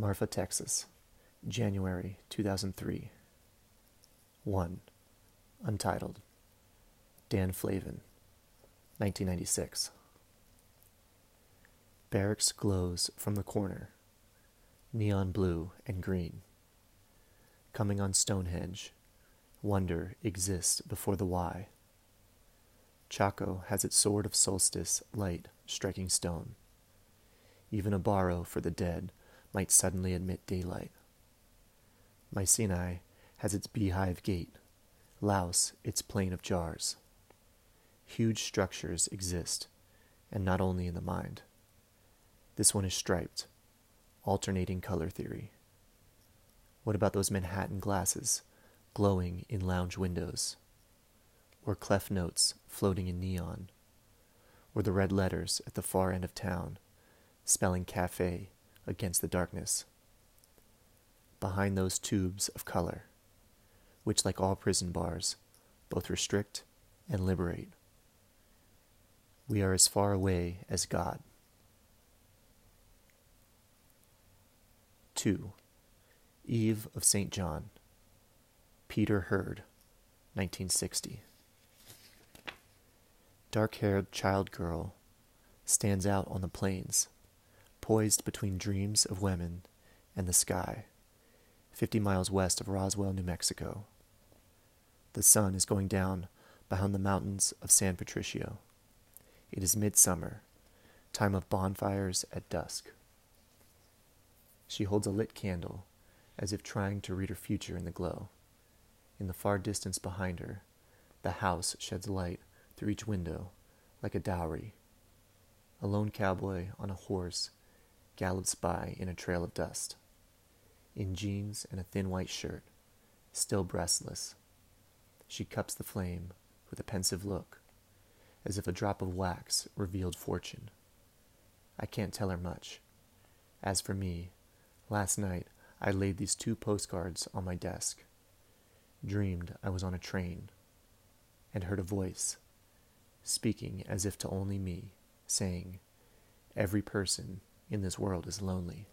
Marfa, Texas, January 2003. 1. Untitled. Dan Flavin, 1996. Barracks glows from the corner, neon blue and green. Coming on Stonehenge, wonder exists before the why. Chaco has its sword of solstice light striking stone. Even a barrow for the dead might suddenly admit daylight. Mycenae has its beehive gate, Laos its plain of jars. Huge structures exist, and not only in the mind. This one is striped, alternating color theory. What about those Manhattan glasses glowing in lounge windows? Or clef notes floating in neon? Or the red letters at the far end of town, spelling cafe against the darkness? Behind those tubes of color, which like all prison bars, both restrict and liberate. We are as far away as God. 2. Eve of St. John. Peter Hurd, 1960. Dark-haired child girl stands out on the plains, poised between dreams of women and the sky, 50 miles west of Roswell, New Mexico. The sun is going down behind the mountains of San Patricio. It is midsummer, time of bonfires at dusk. She holds a lit candle, as if trying to read her future in the glow. In the far distance behind her, the house sheds light through each window, like a dowry. A lone cowboy on a horse gallops by in a trail of dust, in jeans and a thin white shirt, still breastless. She cups the flame with a pensive look, as if a drop of wax revealed fortune. I can't tell her much. As for me, last night, I laid these 2 postcards on my desk, dreamed I was on a train, and heard a voice, speaking as if to only me, saying, "Every person in this world is lonely."